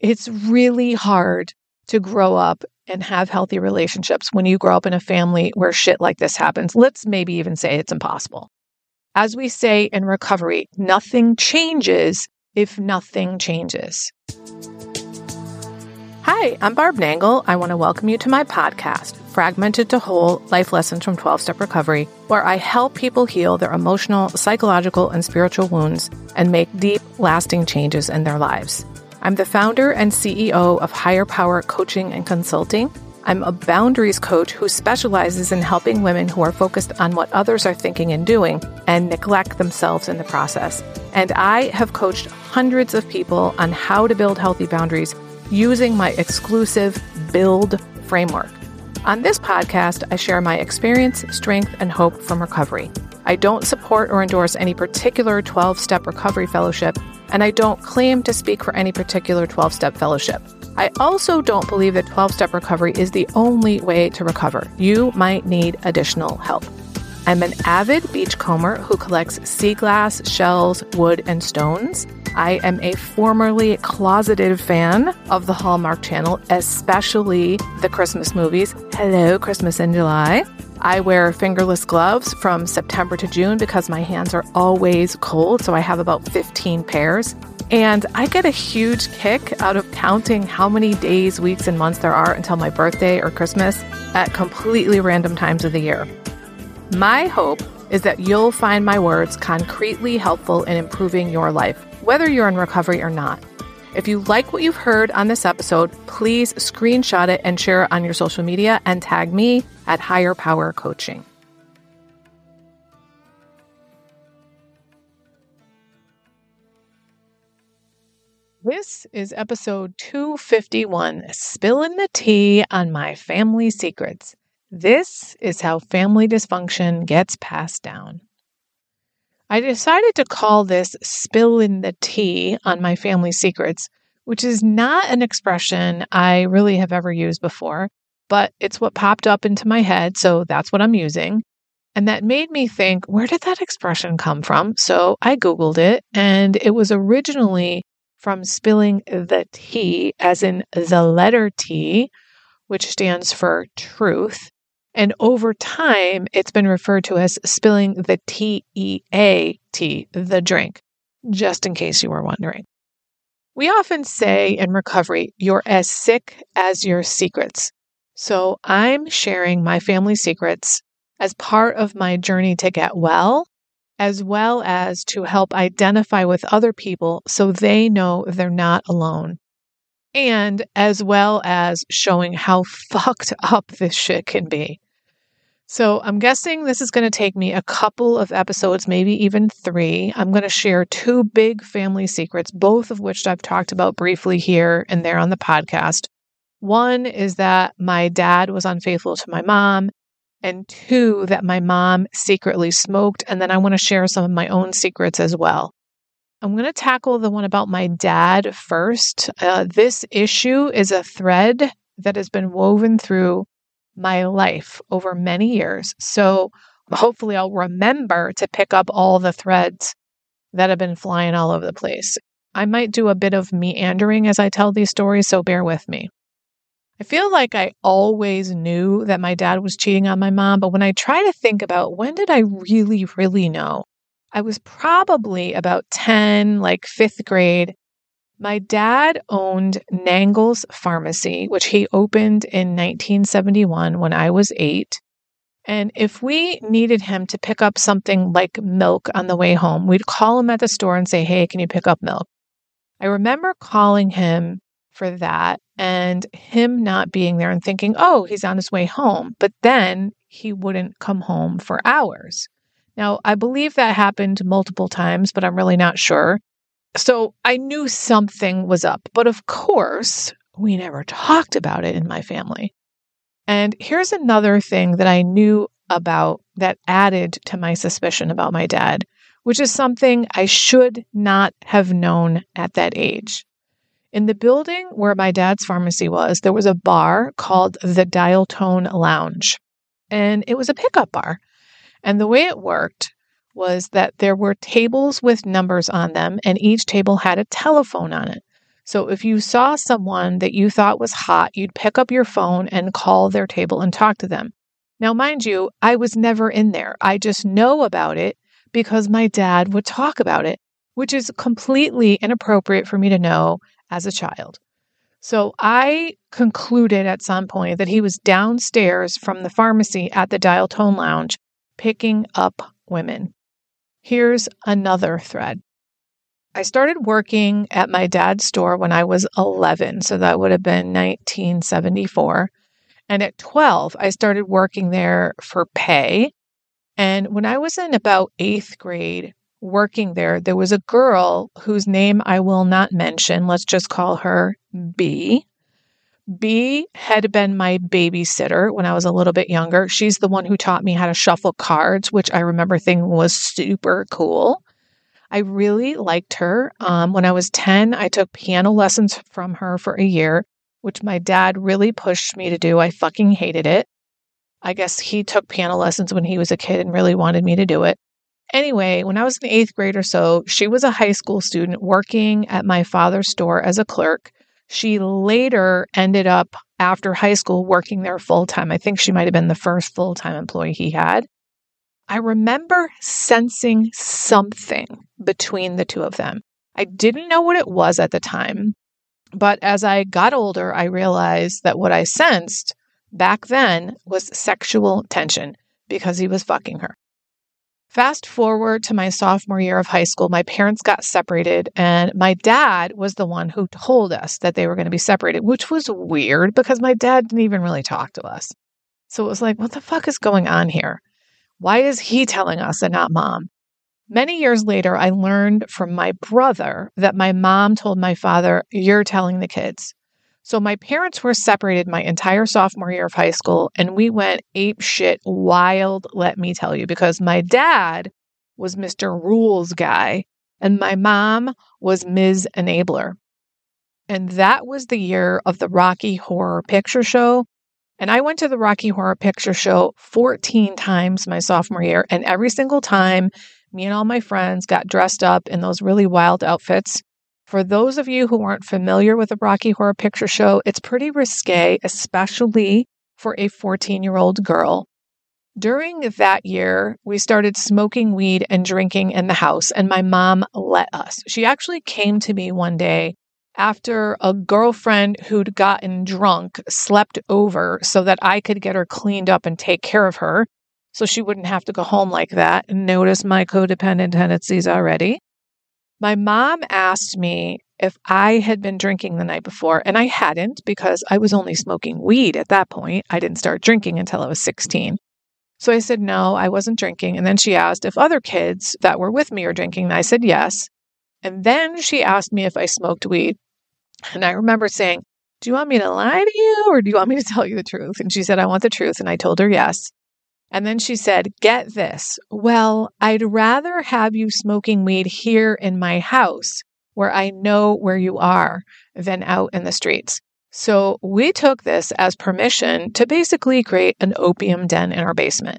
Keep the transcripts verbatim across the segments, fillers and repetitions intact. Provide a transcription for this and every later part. It's really hard to grow up and have healthy relationships when you grow up in a family where shit like this happens. Let's maybe even say it's impossible. As we say in recovery, nothing changes if nothing changes. Hi, I'm Barb Nangle. I want to welcome you to my podcast, Fragmented to Whole, Life Lessons from twelve-Step Recovery, where I help people heal their emotional, psychological, and spiritual wounds and make deep, lasting changes in their lives. I'm the founder and C E O of Higher Power Coaching and Consulting. I'm a boundaries coach who specializes in helping women who are focused on what others are thinking and doing and neglect themselves in the process. And I have coached hundreds of people on how to build healthy boundaries using my exclusive BUILD framework. On this podcast, I share my experience, strength, and hope from recovery. I don't support or endorse any particular twelve-step recovery fellowship, and I don't claim to speak for any particular twelve-step fellowship. I also don't believe that twelve-step recovery is the only way to recover. You might need additional help. I'm an avid beachcomber who collects sea glass, shells, wood, and stones. I am a formerly closeted fan of the Hallmark Channel, especially the Christmas movies. Hello, Christmas in July. I wear fingerless gloves from September to June because my hands are always cold, so I have about fifteen pairs. And I get a huge kick out of counting how many days, weeks, and months there are until my birthday or Christmas at completely random times of the year. My hope is that you'll find my words concretely helpful in improving your life, whether you're in recovery or not. If you like what you've heard on this episode, please screenshot it and share it on your social media and tag me at Higher Power Coaching. This is episode two fifty-one, Spilling the Tea on My Family Secrets. This is how family dysfunction gets passed down. I decided to call this spilling the tea on my family secrets, which is not an expression I really have ever used before, but it's what popped up into my head, so that's what I'm using. And that made me think, where did that expression come from? So I Googled it, and it was originally from spilling the tea, as in the letter T, which stands for truth. And over time, it's been referred to as spilling the T E A T, the drink, just in case you were wondering. We often say in recovery, you're as sick as your secrets. So I'm sharing my family secrets as part of my journey to get well, as well as to help identify with other people so they know they're not alone. And as well as showing how fucked up this shit can be. So I'm guessing this is going to take me a couple of episodes, maybe even three. I'm going to share two big family secrets, both of which I've talked about briefly here and there on the podcast. One is that my dad was unfaithful to my mom, and two, that my mom secretly smoked. And then I want to share some of my own secrets as well. I'm going to tackle the one about my dad first. Uh, this issue is a thread that has been woven through my life over many years. So hopefully I'll remember to pick up all the threads that have been flying all over the place. I might do a bit of meandering as I tell these stories, so bear with me. I feel like I always knew that my dad was cheating on my mom, but when I try to think about when did I really, really know, I was probably about ten, like fifth grade. My dad owned Nangle's Pharmacy, which he opened in nineteen seventy-one when I was eight. And if we needed him to pick up something like milk on the way home, we'd call him at the store and say, hey, can you pick up milk? I remember calling him for that and him not being there and thinking, oh, he's on his way home. But then he wouldn't come home for hours. Now, I believe that happened multiple times, but I'm really not sure. So I knew something was up, but of course, we never talked about it in my family. And here's another thing that I knew about that added to my suspicion about my dad, which is something I should not have known at that age. In the building where my dad's pharmacy was, there was a bar called the Dial Tone Lounge, and it was a pickup bar. And the way it worked was that there were tables with numbers on them, and each table had a telephone on it. So if you saw someone that you thought was hot, you'd pick up your phone and call their table and talk to them. Now, mind you, I was never in there. I just know about it because my dad would talk about it, which is completely inappropriate for me to know as a child. So I concluded at some point that he was downstairs from the pharmacy at the Dial Tone Lounge picking up women. Here's another thread. I started working at my dad's store when I was eleven, so that would have been nineteen seventy-four. And at twelve, I started working there for pay. And when I was in about eighth grade working there, there was a girl whose name I will not mention. Let's just call her B. B had been my babysitter when I was a little bit younger. She's the one who taught me how to shuffle cards, which I remember thinking was super cool. I really liked her. Um, when I was ten, I took piano lessons from her for a year, which my dad really pushed me to do. I fucking hated it. I guess he took piano lessons when he was a kid and really wanted me to do it. Anyway, when I was in eighth grade or so, she was a high school student working at my father's store as a clerk. She later ended up after high school working there full time. I think she might have been the first full time employee he had. I remember sensing something between the two of them. I didn't know what it was at the time, but as I got older, I realized that what I sensed back then was sexual tension because he was fucking her. Fast forward to my sophomore year of high school, my parents got separated, and my dad was the one who told us that they were going to be separated, which was weird because my dad didn't even really talk to us. So it was like, what the fuck is going on here? Why is he telling us and not mom? Many years later, I learned from my brother that my mom told my father, you're telling the kids. So my parents were separated my entire sophomore year of high school, and we went ape shit wild, let me tell you, because my dad was Mister Rules guy, and my mom was Miz Enabler. And that was the year of the Rocky Horror Picture Show. And I went to the Rocky Horror Picture Show fourteen times my sophomore year, and every single time, me and all my friends got dressed up in those really wild outfits. For those of you who aren't familiar with the Rocky Horror Picture Show, it's pretty risque, especially for a fourteen-year-old girl. During that year, we started smoking weed and drinking in the house, and my mom let us. She actually came to me one day after a girlfriend who'd gotten drunk slept over so that I could get her cleaned up and take care of her so she wouldn't have to go home like that. Notice my codependent tendencies already. My mom asked me if I had been drinking the night before, and I hadn't because I was only smoking weed at that point. I didn't start drinking until I was sixteen. So I said, no, I wasn't drinking. And then she asked if other kids that were with me were drinking, and I said yes. And then she asked me if I smoked weed. And I remember saying, do you want me to lie to you or do you want me to tell you the truth? And she said, I want the truth. And I told her yes. And then she said, get this, well, I'd rather have you smoking weed here in my house where I know where you are than out in the streets. So we took this as permission to basically create an opium den in our basement.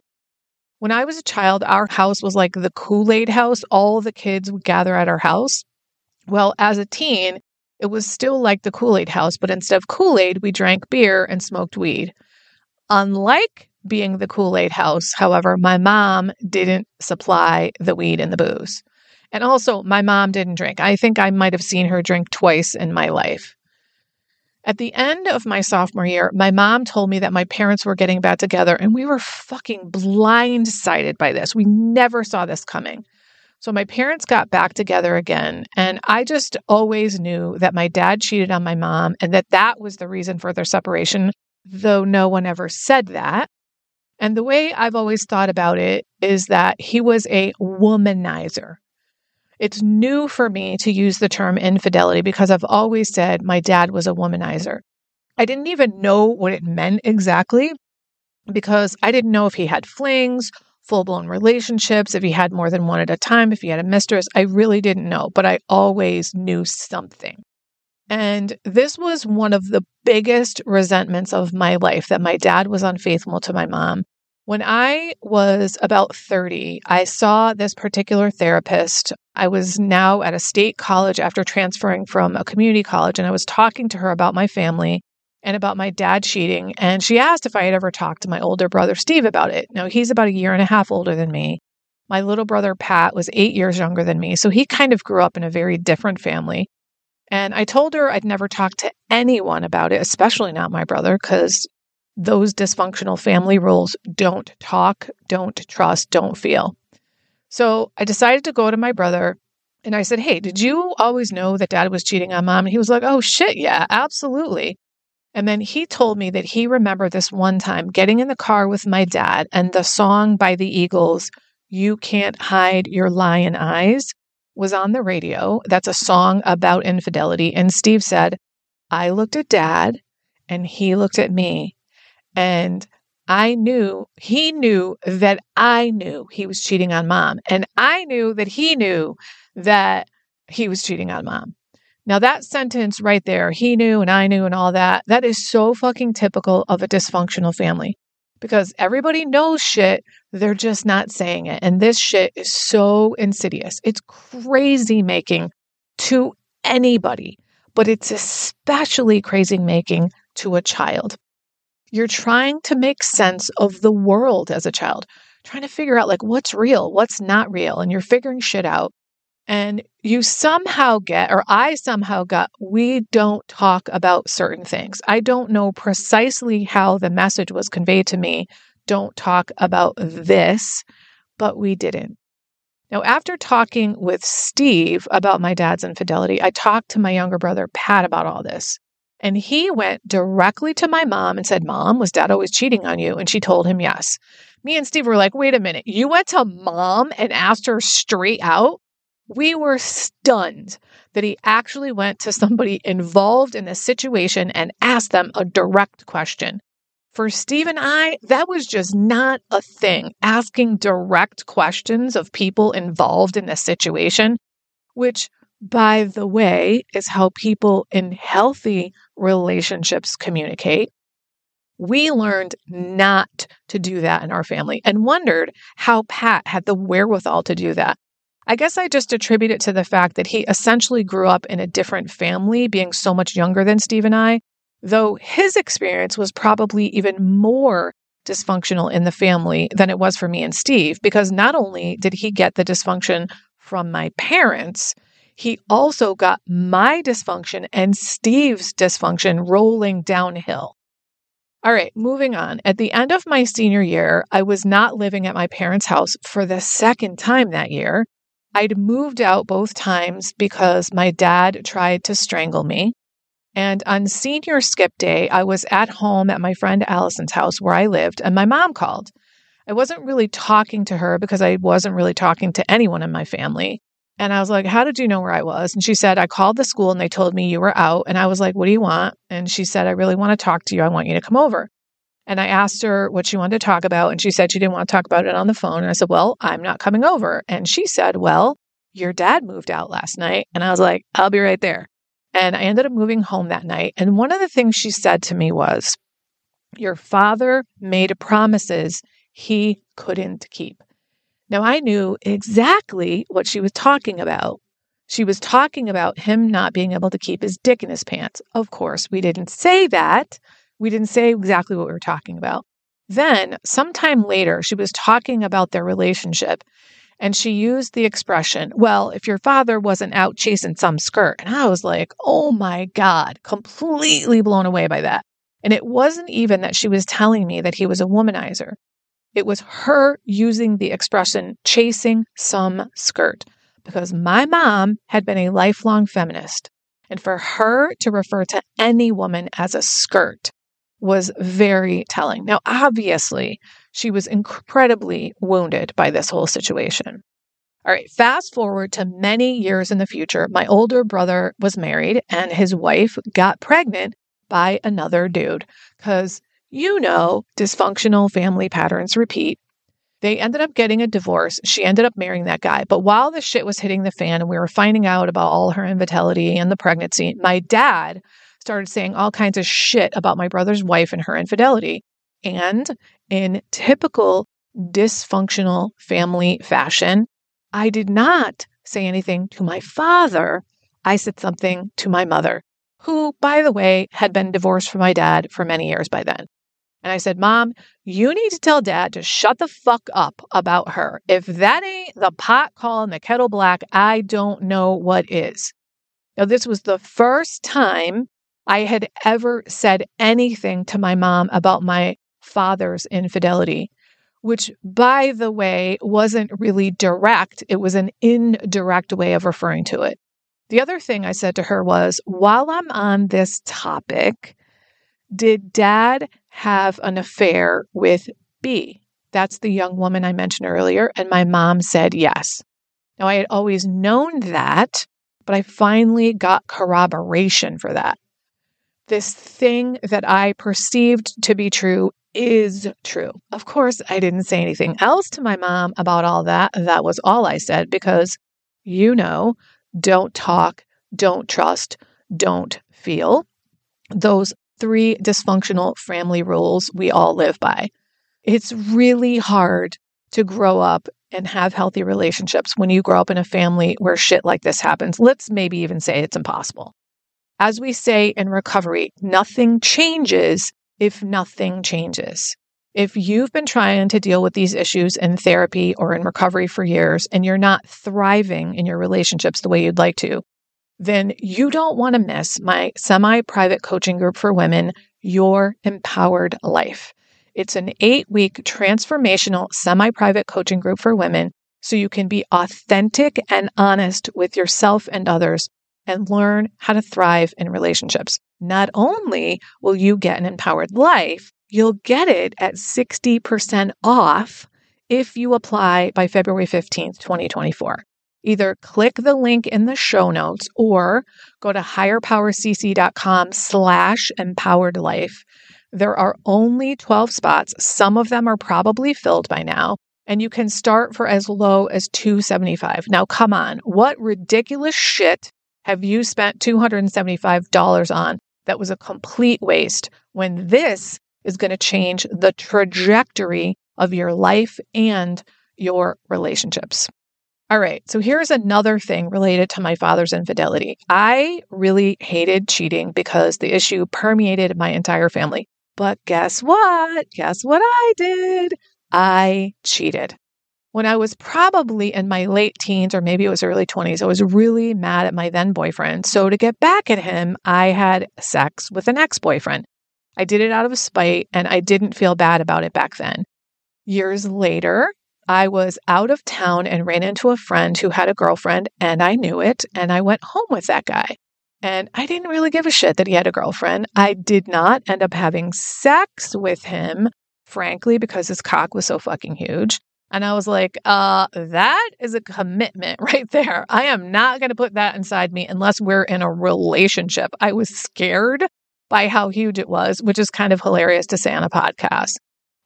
When I was a child, our house was like the Kool-Aid house. All the kids would gather at our house. Well, as a teen, it was still like the Kool-Aid house, but instead of Kool-Aid, we drank beer and smoked weed. Unlike being the Kool-Aid house. However, my mom didn't supply the weed and the booze. And also, my mom didn't drink. I think I might have seen her drink twice in my life. At the end of my sophomore year, my mom told me that my parents were getting back together, and we were fucking blindsided by this. We never saw this coming. So my parents got back together again, and I just always knew that my dad cheated on my mom and that that was the reason for their separation, though no one ever said that. And the way I've always thought about it is that he was a womanizer. It's new for me to use the term infidelity because I've always said my dad was a womanizer. I didn't even know what it meant exactly because I didn't know if he had flings, full-blown relationships, if he had more than one at a time, if he had a mistress. I really didn't know, but I always knew something. And this was one of the biggest resentments of my life, that my dad was unfaithful to my mom. When I was about thirty, I saw this particular therapist. I was now at a state college after transferring from a community college, and I was talking to her about my family and about my dad cheating. And she asked if I had ever talked to my older brother, Steve, about it. Now, he's about a year and a half older than me. My little brother, Pat, was eight years younger than me, so he kind of grew up in a very different family. And I told her I'd never talked to anyone about it, especially not my brother, because those dysfunctional family rules: don't talk, don't trust, don't feel. So I decided to go to my brother and I said, "Hey, did you always know that dad was cheating on mom?" And he was like, "Oh shit, yeah, absolutely." And then he told me that he remembered this one time getting in the car with my dad and the song by the Eagles, "You Can't Hide Your Lion Eyes," was on the radio. That's a song about infidelity. And Steve said, "I looked at dad and he looked at me. And I knew, he knew that I knew he was cheating on mom. And I knew that he knew that he was cheating on mom." Now that sentence right there, he knew and I knew and all that, that is so fucking typical of a dysfunctional family, because everybody knows shit. They're just not saying it. And this shit is so insidious. It's crazy making to anybody, but it's especially crazy making to a child. You're trying to make sense of the world as a child, trying to figure out like what's real, what's not real, and you're figuring shit out. And you somehow get, or I somehow got, we don't talk about certain things. I don't know precisely how the message was conveyed to me. Don't talk about this, but we didn't. Now, after talking with Steve about my dad's infidelity, I talked to my younger brother, Pat, about all this. And he went directly to my mom and said, "Mom, was dad always cheating on you?" And she told him yes. Me and Steve were like, "Wait a minute, you went to mom and asked her straight out?" We were stunned that he actually went to somebody involved in the situation and asked them a direct question. For Steve and I, that was just not a thing. Asking direct questions of people involved in the situation, which, by the way, is how people in healthy relationships communicate. We learned not to do that in our family and wondered how Pat had the wherewithal to do that. I guess I just attribute it to the fact that he essentially grew up in a different family, being so much younger than Steve and I, though his experience was probably even more dysfunctional in the family than it was for me and Steve, because not only did he get the dysfunction from my parents, he also got my dysfunction and Steve's dysfunction rolling downhill. All right, moving on. At the end of my senior year, I was not living at my parents' house for the second time that year. I'd moved out both times because my dad tried to strangle me. And on senior skip day, I was at home at my friend Allison's house where I lived, and my mom called. I wasn't really talking to her because I wasn't really talking to anyone in my family. And I was like, "How did you know where I was?" And she said, "I called the school and they told me you were out." And I was like, "What do you want?" And she said, "I really want to talk to you. I want you to come over." And I asked her what she wanted to talk about. And she said she didn't want to talk about it on the phone. And I said, "Well, I'm not coming over." And she said, "Well, your dad moved out last night." And I was like, "I'll be right there." And I ended up moving home that night. And one of the things she said to me was, "Your father made promises he couldn't keep." Now, I knew exactly what she was talking about. She was talking about him not being able to keep his dick in his pants. Of course, we didn't say that. We didn't say exactly what we were talking about. Then, sometime later, she was talking about their relationship, and she used the expression, "Well, if your father wasn't out chasing some skirt." And I was like, oh my God, completely blown away by that. And it wasn't even that she was telling me that he was a womanizer. It was her using the expression "chasing some skirt," because my mom had been a lifelong feminist. And for her to refer to any woman as a skirt was very telling. Now, obviously, she was incredibly wounded by this whole situation. All right, fast forward to many years in the future. My older brother was married and his wife got pregnant by another dude, because you know, dysfunctional family patterns repeat. They ended up getting a divorce. She ended up marrying that guy. But while the shit was hitting the fan and we were finding out about all her infidelity and the pregnancy, my dad started saying all kinds of shit about my brother's wife and her infidelity. And in typical dysfunctional family fashion, I did not say anything to my father. I said something to my mother, who, by the way, had been divorced from my dad for many years by then. And I said, Mom, you need to tell Dad to shut the fuck up about her. If that ain't the pot calling the kettle black, I don't know what is. Now, this was the first time I had ever said anything to my mom about my father's infidelity, which, by the way, wasn't really direct. It was an indirect way of referring to it. The other thing I said to her was, while I'm on this topic, did Dad have an affair with B? That's the young woman I mentioned earlier. And my mom said yes. Now, I had always known that, but I finally got corroboration for that. This thing that I perceived to be true is true. Of course, I didn't say anything else to my mom about all that. That was all I said because, you know, don't talk, don't trust, don't feel. Those three dysfunctional family rules we all live by. It's really hard to grow up and have healthy relationships when you grow up in a family where shit like this happens. Let's maybe even say it's impossible. As we say in recovery, nothing changes if nothing changes. If you've been trying to deal with these issues in therapy or in recovery for years and you're not thriving in your relationships the way you'd like to, then you don't want to miss my semi-private coaching group for women, Your Empowered Life. It's an eight-week transformational semi-private coaching group for women so you can be authentic and honest with yourself and others and learn how to thrive in relationships. Not only will you get an empowered life, you'll get it at sixty percent off if you apply by February fifteenth, twenty twenty-four. Either click the link in the show notes or go to higherpowercc.com slash empowered life. There are only twelve spots. Some of them are probably filled by now, and you can start for as low as two hundred seventy-five dollars. Now, come on. What ridiculous shit have you spent two hundred seventy-five dollars on that was a complete waste when this is going to change the trajectory of your life and your relationships? All right, so here's another thing related to my father's infidelity. I really hated cheating because the issue permeated my entire family. But guess what? Guess what I did? I cheated. When I was probably in my late teens or maybe it was early twenties, I was really mad at my then boyfriend. So to get back at him, I had sex with an ex-boyfriend. I did it out of spite and I didn't feel bad about it back then. Years later, I was out of town and ran into a friend who had a girlfriend and I knew it and I went home with that guy. And I didn't really give a shit that he had a girlfriend. I did not end up having sex with him, frankly, because his cock was so fucking huge. And I was like, uh, that is a commitment right there. I am not going to put that inside me unless we're in a relationship. I was scared by how huge it was, which is kind of hilarious to say on a podcast.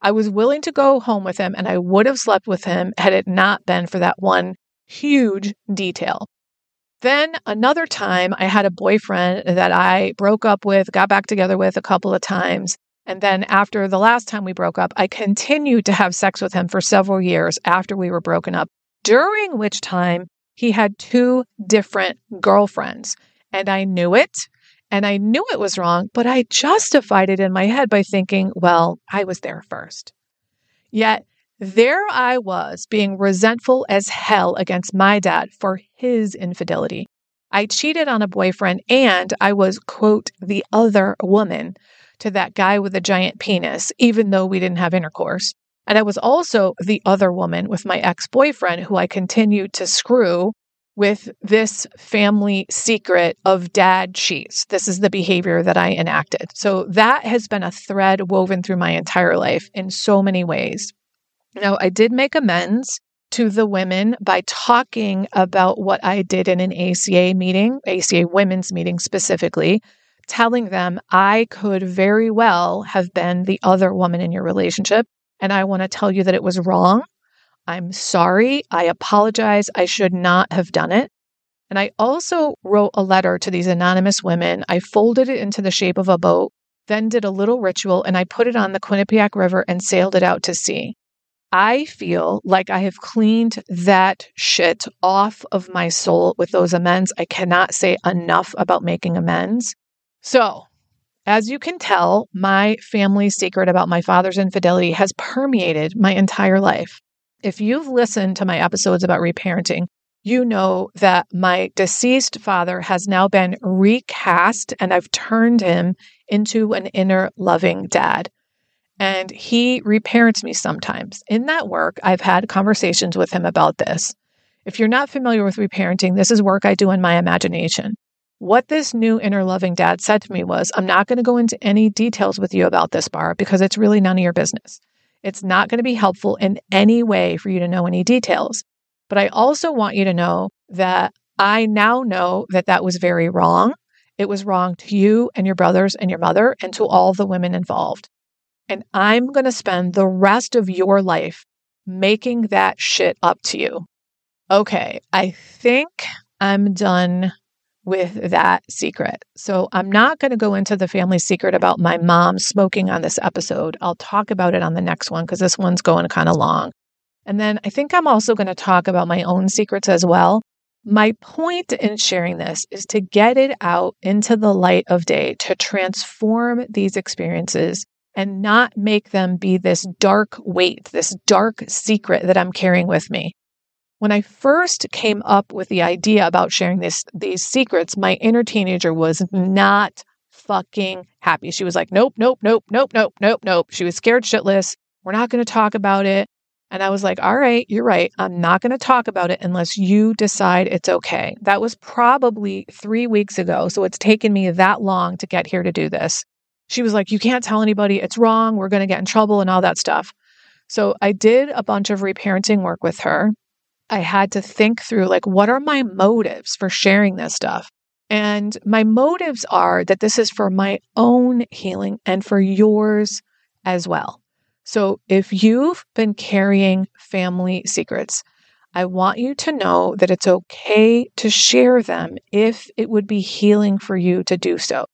I was willing to go home with him and I would have slept with him had it not been for that one huge detail. Then another time I had a boyfriend that I broke up with, got back together with a couple of times. And then after the last time we broke up, I continued to have sex with him for several years after we were broken up, during which time he had two different girlfriends. And I knew it. And I knew it was wrong, but I justified it in my head by thinking, well, I was there first. Yet there I was being resentful as hell against my dad for his infidelity. I cheated on a boyfriend and I was, quote, the other woman to that guy with a giant penis, even though we didn't have intercourse. And I was also the other woman with my ex-boyfriend who I continued to screw with this family secret of dad cheats. This is the behavior that I enacted. So that has been a thread woven through my entire life in so many ways. Now, I did make amends to the women by talking about what I did in an A C A meeting, A C A women's meeting specifically, telling them I could very well have been the other woman in your relationship. And I want to tell you that it was wrong. I'm sorry. I apologize. I should not have done it. And I also wrote a letter to these anonymous women. I folded it into the shape of a boat then did a little ritual, and I put it on the Quinnipiac River and sailed it out to sea. I feel like I have cleaned that shit off of my soul with those amends. I cannot say enough about making amends. So, as you can tell, my family's secret about my father's infidelity has permeated my entire life. If you've listened to my episodes about reparenting, you know that my deceased father has now been recast, and I've turned him into an inner loving dad. And he reparents me sometimes. In that work, I've had conversations with him about this. If you're not familiar with reparenting, this is work I do in my imagination. What this new inner loving dad said to me was, I'm not going to go into any details with you about this, Barb, because it's really none of your business. It's not going to be helpful in any way for you to know any details. But I also want you to know that I now know that that was very wrong. It was wrong to you and your brothers and your mother and to all the women involved. And I'm going to spend the rest of your life making that shit up to you. Okay, I think I'm done with that secret. So I'm not going to go into the family secret about my mom smoking on this episode. I'll talk about it on the next one because this one's going kind of long. And then I think I'm also going to talk about my own secrets as well. My point in sharing this is to get it out into the light of day, to transform these experiences and not make them be this dark weight, this dark secret that I'm carrying with me. When I first came up with the idea about sharing this, these secrets, my inner teenager was not fucking happy. She was like, nope, nope, nope, nope, nope, nope, nope. She was scared shitless. We're not going to talk about it. And I was like, all right, you're right. I'm not going to talk about it unless you decide it's okay. That was probably three weeks ago. So it's taken me that long to get here to do this. She was like, you can't tell anybody. It's wrong. We're going to get in trouble and all that stuff. So I did a bunch of reparenting work with her. I had to think through, like, what are my motives for sharing this stuff? And my motives are that this is for my own healing and for yours as well. So if you've been carrying family secrets, I want you to know that it's okay to share them if it would be healing for you to do so.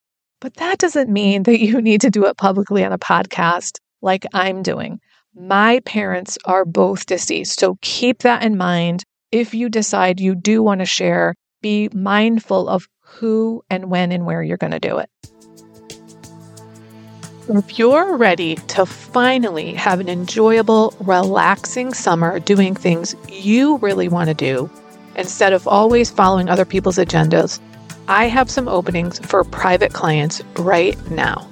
But that doesn't mean that you need to do it publicly on a podcast like I'm doing. My parents are both deceased, so keep that in mind. If you decide you do want to share, be mindful of who and when and where you're going to do it. If you're ready to finally have an enjoyable, relaxing summer doing things you really want to do, instead of always following other people's agendas, I have some openings for private clients right now.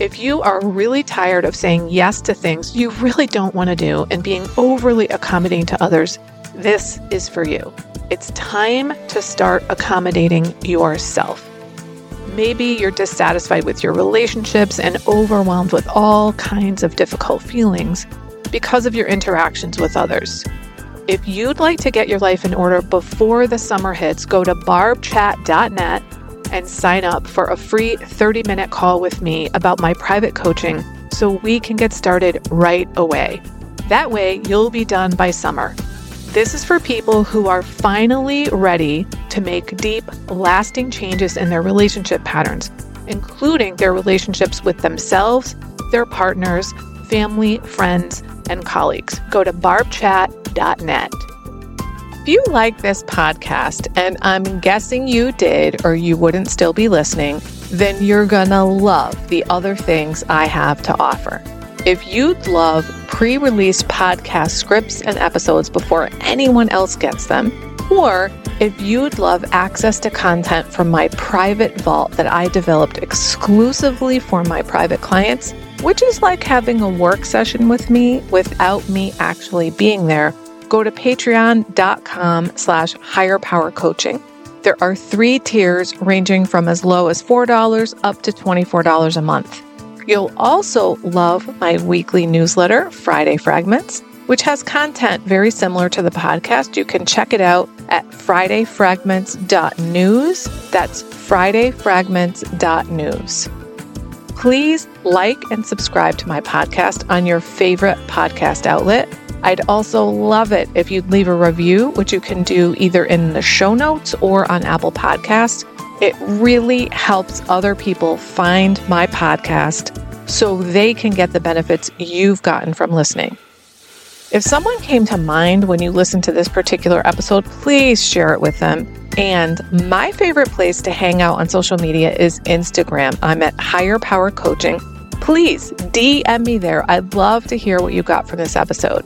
If you are really tired of saying yes to things you really don't want to do and being overly accommodating to others, this is for you. It's time to start accommodating yourself. Maybe you're dissatisfied with your relationships and overwhelmed with all kinds of difficult feelings because of your interactions with others. If you'd like to get your life in order before the summer hits, go to barb chat dot net and sign up for a free thirty-minute call with me about my private coaching so we can get started right away. That way, you'll be done by summer. This is for people who are finally ready to make deep, lasting changes in their relationship patterns, including their relationships with themselves, their partners, family, friends, and colleagues. Go to barb chat dot net. If you like this podcast, and I'm guessing you did or you wouldn't still be listening, then you're gonna love the other things I have to offer. If you'd love pre-release podcast scripts and episodes before anyone else gets them, or if you'd love access to content from my private vault that I developed exclusively for my private clients, which is like having a work session with me without me actually being there, go to patreon.com slash higher power coaching. There are three tiers ranging from as low as four dollars up to twenty-four dollars a month. You'll also love my weekly newsletter, Friday Fragments, which has content very similar to the podcast. You can check it out at friday fragments dot news. That's friday fragments dot news. Please like and subscribe to my podcast on your favorite podcast outlet. I'd also love it if you'd leave a review, which you can do either in the show notes or on Apple Podcasts. It really helps other people find my podcast so they can get the benefits you've gotten from listening. If someone came to mind when you listened to this particular episode, please share it with them. And my favorite place to hang out on social media is Instagram. I'm at Higher Power Coaching. Please D M me there. I'd love to hear what you got from this episode.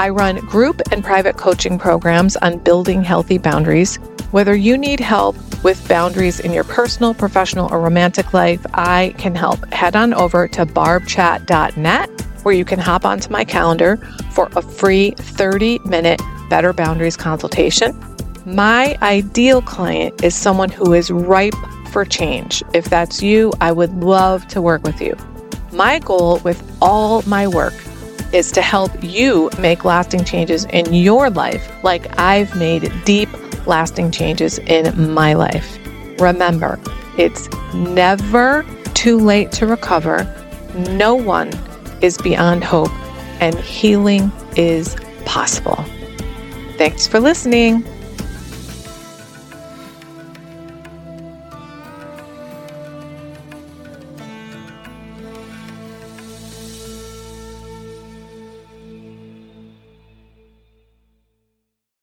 I run group and private coaching programs on building healthy boundaries. Whether you need help with boundaries in your personal, professional, or romantic life, I can help. Head on over to barb chat dot net where you can hop onto my calendar for a free thirty minute Better Boundaries consultation. My ideal client is someone who is ripe for change. If that's you, I would love to work with you. My goal with all my work is to help you make lasting changes in your life like I've made deep, lasting changes in my life. Remember, it's never too late to recover. No one is beyond hope, and healing is possible. Thanks for listening.